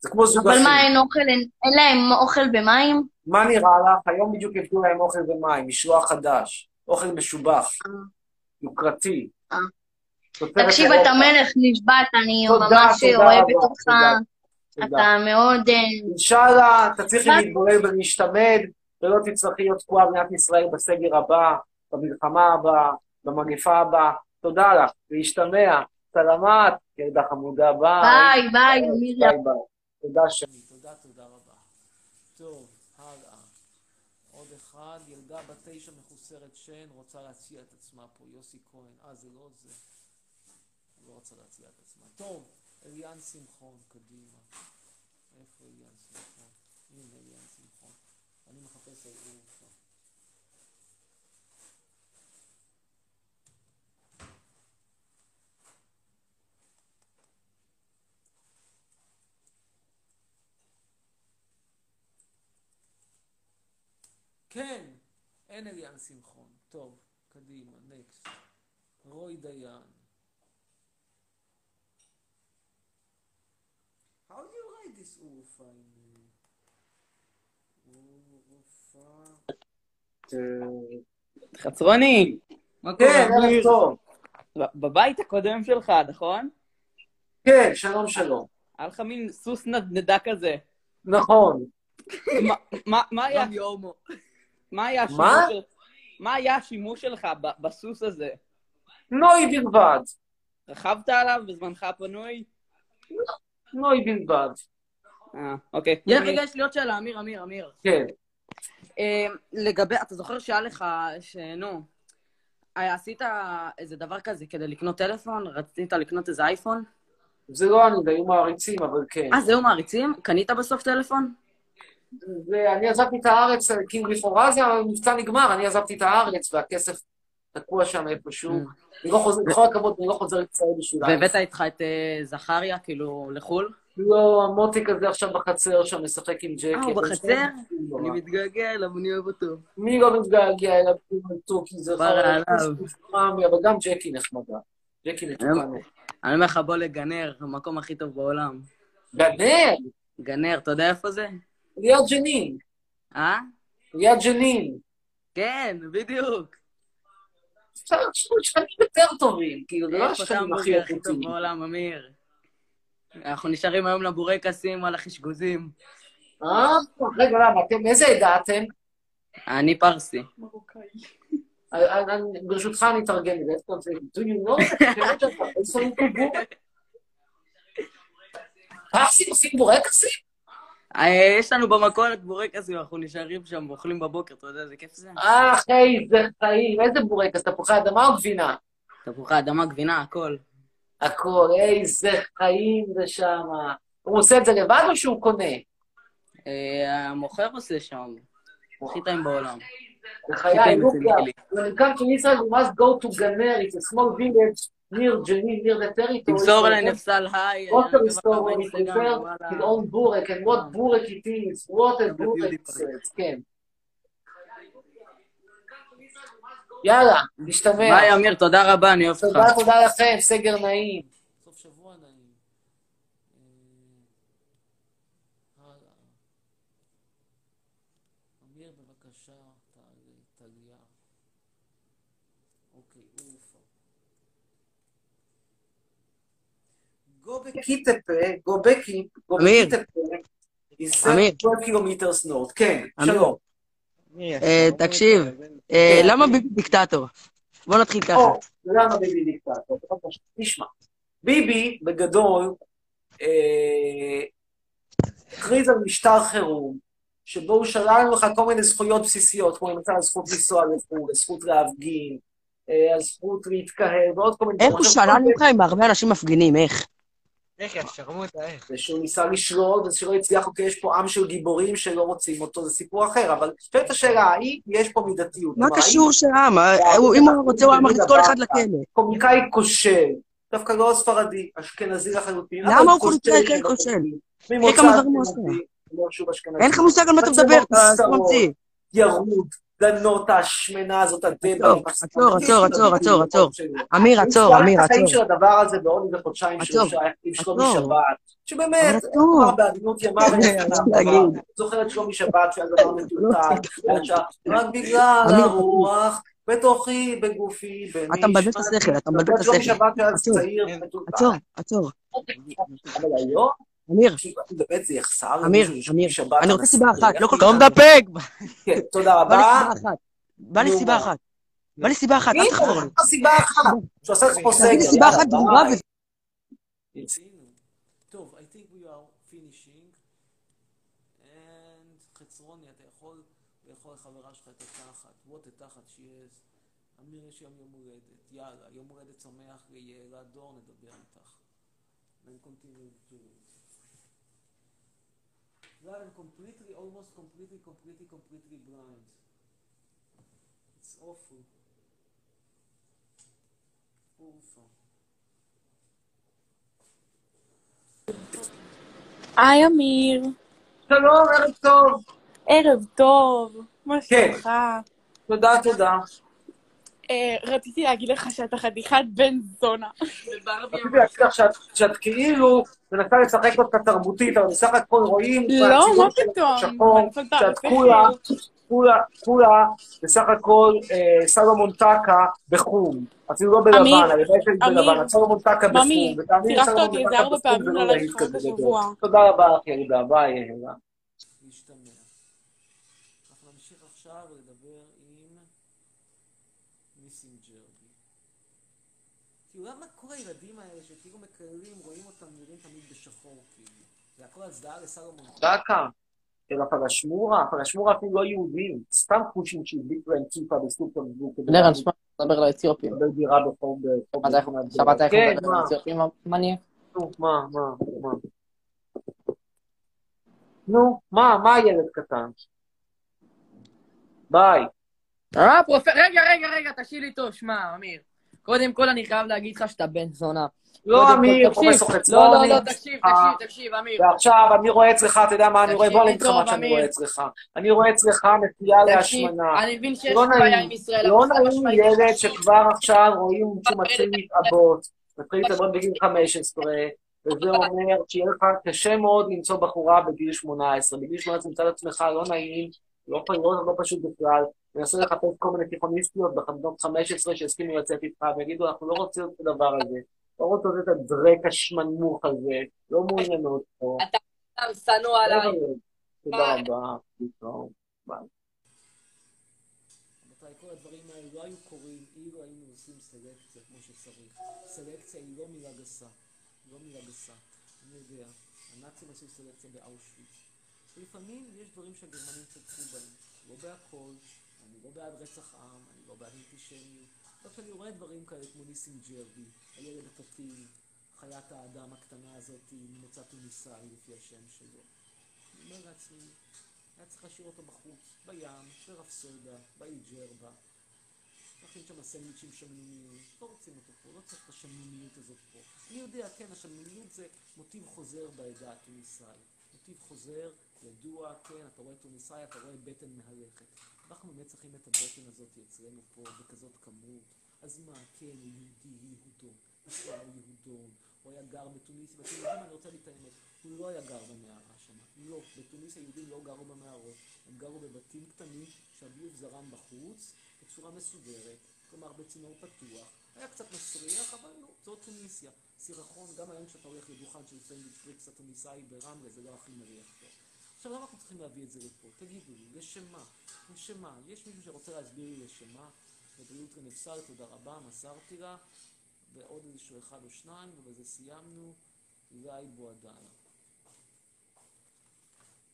זה כמו זוג השני. אבל מה, אין להם אוכל במים? מה נראה לך? היום בדיוק יבדו להם אוכל ומים, משלוח חדש, אוכל משובח, יוקרתי. תקשיב, אתה מלך, נשבעת, אני ממש אוהבת אותך, אתה מאוד... אינשאללה, אתה צריך להתגולל ולהשתמד, ולא תצטרכי להיות תקועה בניית ישראל בסגר הבא, במלחמה הבאה, במגפה הבאה. תודה לך, להשתמע, סלמת, ירדה חמודה, ביי. ביי, מיריה. תודה שני, תודה רבה. טוב. ילדה בת 9 מחוסרת שן, רוצה להציע את עצמה פה, יוסי כהן, זה לא זה, לא רוצה להציע את עצמה. טוב, אליאן שמחון, קדימה. איפה אליאן שמחון? הנה אליאן שמחון. אני מחפש אליאן שמחון. כן, אין אליאן שמחון. טוב, קדימה, נקסט. רוי דיין. How do you write this Urufa in the... Urufa... חצרוני! כן, ערב טוב. בבית הקודם שלך, נכון? כן, שלום. היה לך מין סוס נדנדה כזה. נכון. מה היה? מה היה השימוש שלך בסוס הזה? נוי בלבד. רכבת עליו בזמנך הפנוי? נוי בלבד. אוקיי. רגע, יש לי עוד שאלה, אמיר. כן. לגבי, אתה זוכר שהיה לך, עשית איזה דבר כזה כדי לקנות טלפון? רצית לקנות איזה אייפון? זה לא אני, זה היו מעריצים, אבל כן. זה היו מעריצים? קנית בסוף טלפון? ואני עזבתי את הארץ, כאילו לכאורה זה המבצע נגמר, אני עזבתי את הארץ והכסף תקוע שם איפשהו. בכל הכבוד, אני לא חוזר לצעי בשבילה. והבאת איתך את זכריה, כאילו, לחול? לא, המוטי כזה עכשיו בחצר שם, משחק עם ג'קי. הוא בחצר? אני מתגעגע אליו, אני אוהב אותו. מי לא מתגעגע אליו, הוא מתוק, כי זה חראה. אבל גם ג'קי נחמדה. ג'קי נתוקנו. אני אומר לך, בוא לגנר, המקום הכי טוב בעולם. גנר? גנר, אתה יודע איפה זה? ליד ג'נין. ליד ג'נין. כן, בדיוק. שכנים יותר טובים, כאילו, זה לא השכנים הכי טובים בעולם, אמיר. אנחנו נשארים היום לבורקסים על החשגוזים. רגע, למה, אתם איזה עדה אתם? אני פרסי. מרוקאי. ברשותך אני אתרגם את זה. Do you know? פרסים עושים בורקסים? יש לנו במכולת בורקסים, אנחנו נשארים שם, אוכלים בבוקר, אתה יודע, זה כיף זה. אחי, זה חיים, איזה בורקס, תפוחי אדמה או גבינה? תפוחי אדמה, גבינה, הכל. הכל, איזה חיים זה שם. הוא עושה את זה לבד או שהוא קונה? המוכר עושה שם, הכי טעים בעולם. לחיי, לוקה, אם קמת לישראל, you must go to Gamer, it's a small village. ניר ג'נין, ניר לטריטורי. תמסור אליי נפסל היי. רוטר היסטוריה, נפסל, תדעון בורק, and what בורק it is, what a בורק it is, כן. יאללה, נשתמע. ביי, אמיר, תודה רבה, אני אוהב לך. תודה לכם, סגר נעים. סוף שבוע נעים. אמיר, בבקשה, תגיע. אוקיי, אוף. Go back, 2 קילומטר נורד. כן, שלום. תקשיב, למה ביבי דיקטטור? בוא נתחיל ככה. למה ביבי דיקטטור? תשמע, ביבי בגדול הכריז על משטר חירום, שבו הוא שלל לך כל מיני זכויות בסיסיות, כמו למשל הזכות לנסוע לחו"ל, הזכות להפגין, הזכות להתקהל, ועוד כל מיני... איך הוא שלל לך עם הרבה אנשים מפגינים, איך? איך ישרמו את האיך? זה שהוא ניסה לשלול, וזה שלא יצליח, אוקיי, יש פה עם של גיבורים שלא מוצאים אותו, זה סיפור אחר, אבל שפעת השאלה, האם יש פה מידתיות? מה קשור שעם? אם הוא רוצה, הוא אמר את כל אחד לכלא. קומיקאי כושל, דווקא לא ספרדי, אשכנזי לחלוטין. למה הוא קומיקאי כושל? איך כמה דברים הוא עושה? אין לך מושג על מה אתה מדבר, אתה ממציא. ירוד, דנות, השמנה הזאת, הדבר. עצור. אמיר, עצור. החיים של הדבר הזה בעוד בחודשיים שלומי שבת, שבאמת, כבר בעדינות ימה ונכנה, זוכרת שלומי שבת שהיה דבר מטולטל, רק בגלל הרוח, בתוכי, בגופי, בנשמע. אתה מבלבל את השכל, שלומי שבת שהיה צעיר מטולטל. עצור. אבל היום? אמיר, אני רוצה סיבה אחת, לא כל כך... לא מדפק! כן, תודה רבה. בא לי סיבה אחת, אל תחזור. סיבה אחת, שעושה לך פה סגר. תגיד לי סיבה אחת, ברורה וזה... טוב, I think we are finishing, and חצרוני, אתה יכול לאכול לחברה שלך את התחת, what a תחת שיש, אמיר יש יום הולדת, יאללה, יום הולדת שמח, יאללה דור, נדבר איתך. And continue to it. They are almost completely blind. It's awful. היי אמיר. שלום, ערב טוב. ערב טוב, מה שלומך? תודה. רציתי להגיד לך שאתה חתיכת בן זונה. רציתי להגיד לך שאת כאילו מנסה לשחק אותך תרבותית, אבל בסך הכל רואים... לא, מה פתאום? שאת כולה, בסך הכל סלומון טקה בחום. אפילו לא בלבן, סלומון טקה בחום. ממי, תירחת אותי איזה 4 פעמים על הלכות בשבוע. תודה רבה, אחי, ירידה, ביי. להשתמע. אנחנו נמשיך עכשיו לדבר עם... מסינג'רבי. כאילו, למה כל הילדים האלה שכאילו מקרלים, רואים אותם, נראים תמיד בשחור, כאילו. זה הכל הצדעה לסלומון. דקה, של הפלשמורה אפילו לא יהודים, סתם חושים שהדליק להם ציפה בסופר בלוק. נראה, נשמע, נדבר לאתיופים. נדבר דירה בחור בחור. שבת איך נדבר לאתיופים, מה נהיה? מה הילד קטן? ביי. רגע, תשאיר לי טוב, שמע, אמיר. קודם כל אני חייב להגיד לך שאתה בן זונה. לא, אמיר, פרופסור חצרוני. לא, תקשיב, אמיר. ועכשיו, אני רואה אצלך, אתה יודע מה, אני רואה, בוא נתחמת מה שאני רואה אצלך. אני רואה אצלך נטייה להשמנה. אני מבין שיש בעיה עם ישראל. לא נעים ילד שכבר עכשיו רואים שמצאים מתאבות, מתחילים להתאבות בגיל 15, וזה אומר שיהיה לך קשה מאוד למצוא בחורה בגיל 18. בגיל 18 נמצא לעצמך, לא נעים, לא פשוט בכלל. וינסו לחפש כל מיני תיכוניסטיות בחמדות 15 שהסכימו לצאת איתך, ויגידו, אנחנו לא רוצים את הדבר הזה, לא רוצים את הדרק השמנמוך הזה, לא מעוניין אותו. אתה סתם סנו עליי. תודה רבה, פתאום, ביי. כל הדברים האלה לא היו קוראים אילו היינו עושים סלקציה כמו שצריך. סלקציה היא לא מילה גסה, לא מילה גסה. אני יודע, הנאצים עשו סלקציה באושוויץ. לפעמים יש דברים שהגרמנים צדקו בהם, לא בהכל, אני לא בעד רצח עם, אני לא בעד אנטישמיות. לא שאני רואה דברים כאלה כמו ניסים ג'רבי, הילד הקטין, חיית האדם הקטנה הזאת, ממוצא תוניסאי לפי השם שלו. אני אומר לעצמי, היה צריך להשאיר אותו בחוץ, בים, ברפסודה, באיג'רבה. נכין שם הסנדוויצ'ים שמנוניים, לא רוצים אותו פה, לא צריך את השמנוניות הזאת פה. אני יודע, כן, השמנוניות זה מוטיב חוזר בעדה התוניסאית. מוטיב חוזר, ידוע, כן, אתה רואה תוניסאי, אתה רואה בטן מהלכת. אנחנו באמת צריכים את הבטן הזאת אצלנו פה, בכזאת כמות. אז מה, כן, הוא יהודי, יהודון, ישראל יהודון, הוא היה גר בתוניסי, ואתם יודעים, אני רוצה להתאמת. הוא לא היה גר במערה שם, לא, בתוניס היהודים לא גרו במערות, הם גרו בבתים קטנים שהביוב זרם בחוץ, בצורה מסודרת, כלומר בצינור פתוח, היה קצת מסריח, אבל לא, זאת תוניסיה, סירחון, גם היום כשאתה הולך לדוכן של סנדוויץ' פריקס התוניסאי ברמלה, זה לא הכי מריח פה. עכשיו למה אנחנו צריכים להביא את זה לפה? תגידו לי, לשמה, לשמה, יש מישהו שרוצה להסביר לי לשמה, לבריאות הנפסל, תודה רבה, מסרתי לה, ועוד איזשהו אחד או שניים, ובזה סיימנו, ואי בו עדיין.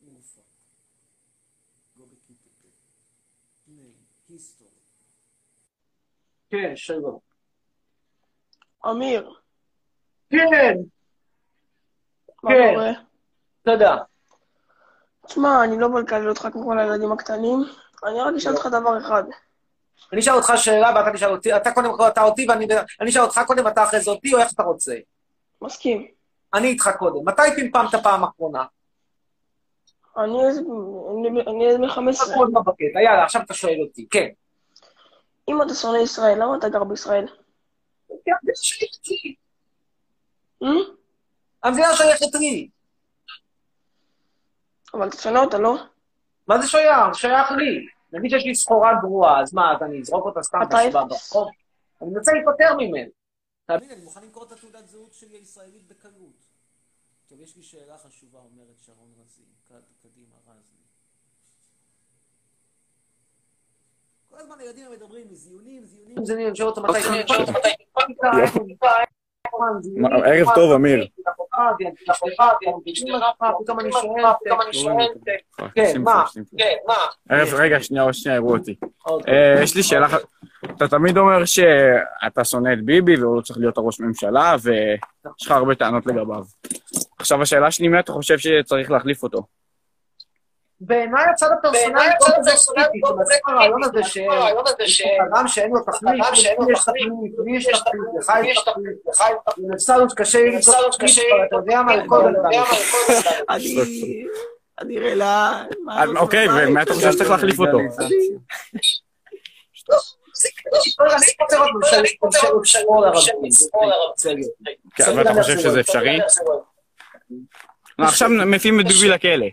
Ufa, go back into it. Name, history. כן, שלום. אמיר. כן. מה קורה? תודה. תשמע, אני לא בלקלל אותך כמו כל הילדים הקטנים. אני רק אשאל אותך דבר אחד. אני אשאל אותך שאלה ואתה תשאל אותי, אתה קודם אתה אותי ואני אשאל אותך קודם אתה אחרי זה אותי או איך אתה רוצה? מסכים. אני איתך קודם. מתי פמפמת פעם האחרונה? אני מ-15. עוד מבקט, יאללה, עכשיו אתה שואל אותי, כן. אם אתה שונא ישראל, למה אתה גר בישראל? המדינה שייכת לי. המדינה שייכת לי. אבל אתה שונא אותה, לא? מה זה שייך? שייך לי. נגיד שיש לי סחורה גרועה, אז מה, אז אני אזרוק אותה סתם בשבע ברחוב? אני מנסה להיפטר ממנו. תאמין, אני מוכן למכור את התעודת זהות שלי הישראלית בקלות. טוב, יש לי שאלה חשובה, אומרת שרון רזי, קדימה רזי. כל הזמן הילדים המדברים, זיונים, זיונים, שאולי אותם מתי ערב טוב, אמיר. פתאום אני שואל, כן, מה? רגע, שנייה, הראו אותי. יש לי שאלה, אתה תמיד אומר שאתה שונא את ביבי, והוא לא צריך להיות הראש ממשלה, ויש לך הרבה טענות לגביו. עכשיו, השאלה שלי, מי אתה חושב שצריך להחליף אותו? בעיניי הצד הפרסונלי כל הזה סוליטי, זה כל הרעיון הזה שאדם שאין לו תחליף, יש תחליף, לחיים, לסלוץ קשה למצוא תחליף, אתה יודע מה לכל אדם. אני אראה לה... אוקיי, ומה אתה חושב שצריך להחליף אותו? אבל אתה חושב שזה אפשרי? עכשיו מפים את ביבי לכלא.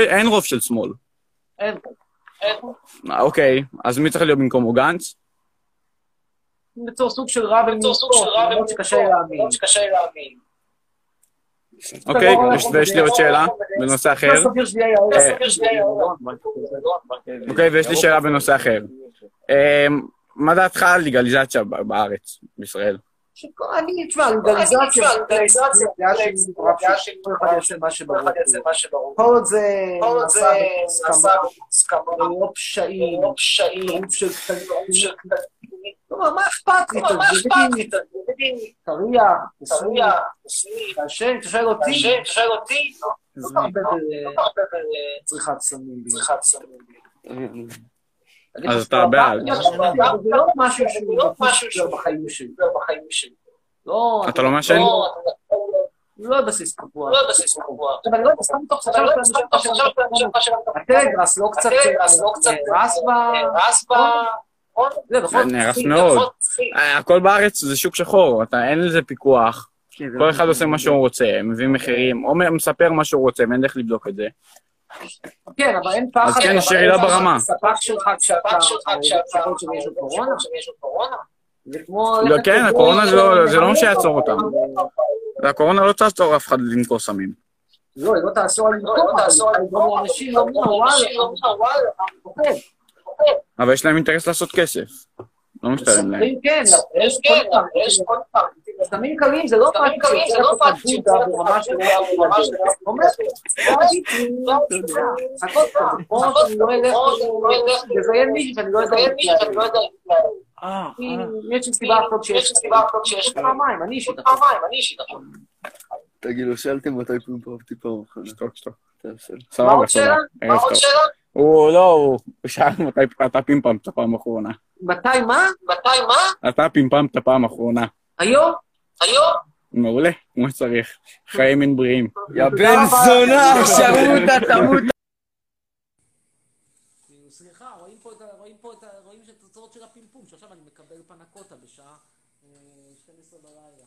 אין רוב של שמאל. אין רוב. אוקיי, אז מי צריך להיות במקומו גנץ? בצור סוג של רב ולמרות שקשה להאמין. אוקיי, ויש לי עוד שאלה בנושא אחר. אוקיי, ויש לי שאלה בנושא אחר. מה דעתך על לגליזציה בארץ, בישראל? אני אצבע, לגליזציה, דעה של מה שברור. כל עוד זה נעשה בסכמה, לא פשעים, רוב של קטנים. מה אכפת לי? תריע, תסמי, תשאל, תשאל אותי. לא הרבה בצריכת סמים. אז אתה בעל. זה לא משהו שהוא בחיים שלי. אתה לא משהו? לא בסיס קבוע. אבל לא, סתם תוך סתם. הטלגרס לא קצת רסבה. נהרס מאוד. הכל בארץ זה שוק שחור, אין לזה פיקוח. כל אחד עושה מה שהוא רוצה, מביא מחירים, או מספר מה שהוא רוצה, ואין לך לבדוק את זה. כן, אבל אין פחד. אז כן, שאלה ברמה. ספק שלך כשמישהו קורונה? לא, כן, הקורונה זה לא מה שיעצור אותם. והקורונה לא תעצור אף אחד לנקור סמים. לא, היא לא תעצור על נקור. אנשים לא מנוהל. אבל יש להם אינטרס לעשות כסף. לא משתלם להם. כן, יש עוד פעם. סמים קלים זה לא פאקט שצריך את הפרודה ברמה של חכות פעם, לא אלך לזיין מישהו שאני לא יודע יש לי סיבה אחתות שיש פעמיים, אני אישית אחתות תגיד לו, שאלתם מתי פעמים פה טיפה מוכנה שתוק סבבה, מה עוד שאלה? הוא לא, הוא שאל מתי אתה פימפמת את הפעם האחרונה מתי מה? אתה פימפמת את הפעם האחרונה היום? מעולה, כמו שצריך. חיים אין בריאים. יא בן זונה, שרות, תמות. סליחה, רואים את התוצאות של הפמפום, שעכשיו אני מקבל פנקוטה בשעה 12 בלילה.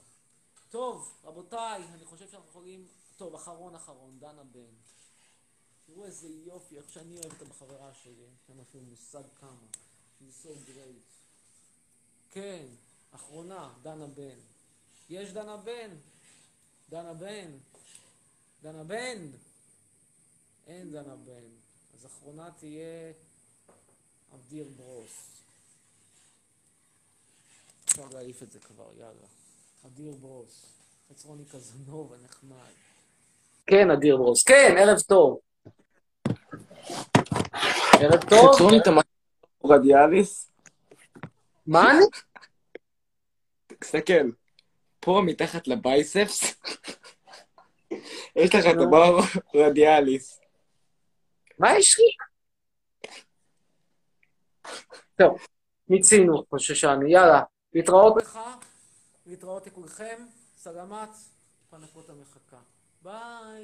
טוב, רבותיי, אני חושב שאנחנו יכולים... טוב, אחרון, דנה בן. תראו איזה יופי, איך שאני אוהב את החברה שלי. אין אפילו מושג כמה. She's so great. כן. אחרונה, דנה בן. יש דנה בן? אין דנה בן. אז אחרונה תהיה אדיר ברוש. אפשר להעיף את זה כבר, יאללה. אדיר ברוש. עצרוני כזנוב, הנחמד. כן, אדיר ברוש. כן, ערב טוב. ערב טוב. עצרוני תמי... רדיאליס. מה אני? תסתכל, פה מתחת לבייספס, יש לך דבר רדיאליס. מה יש לי? טוב, מיצינו, חוששנו, יאללה, להתראות לך, להתראות לכולכם, סלמת, פנקות המחכה. ביי.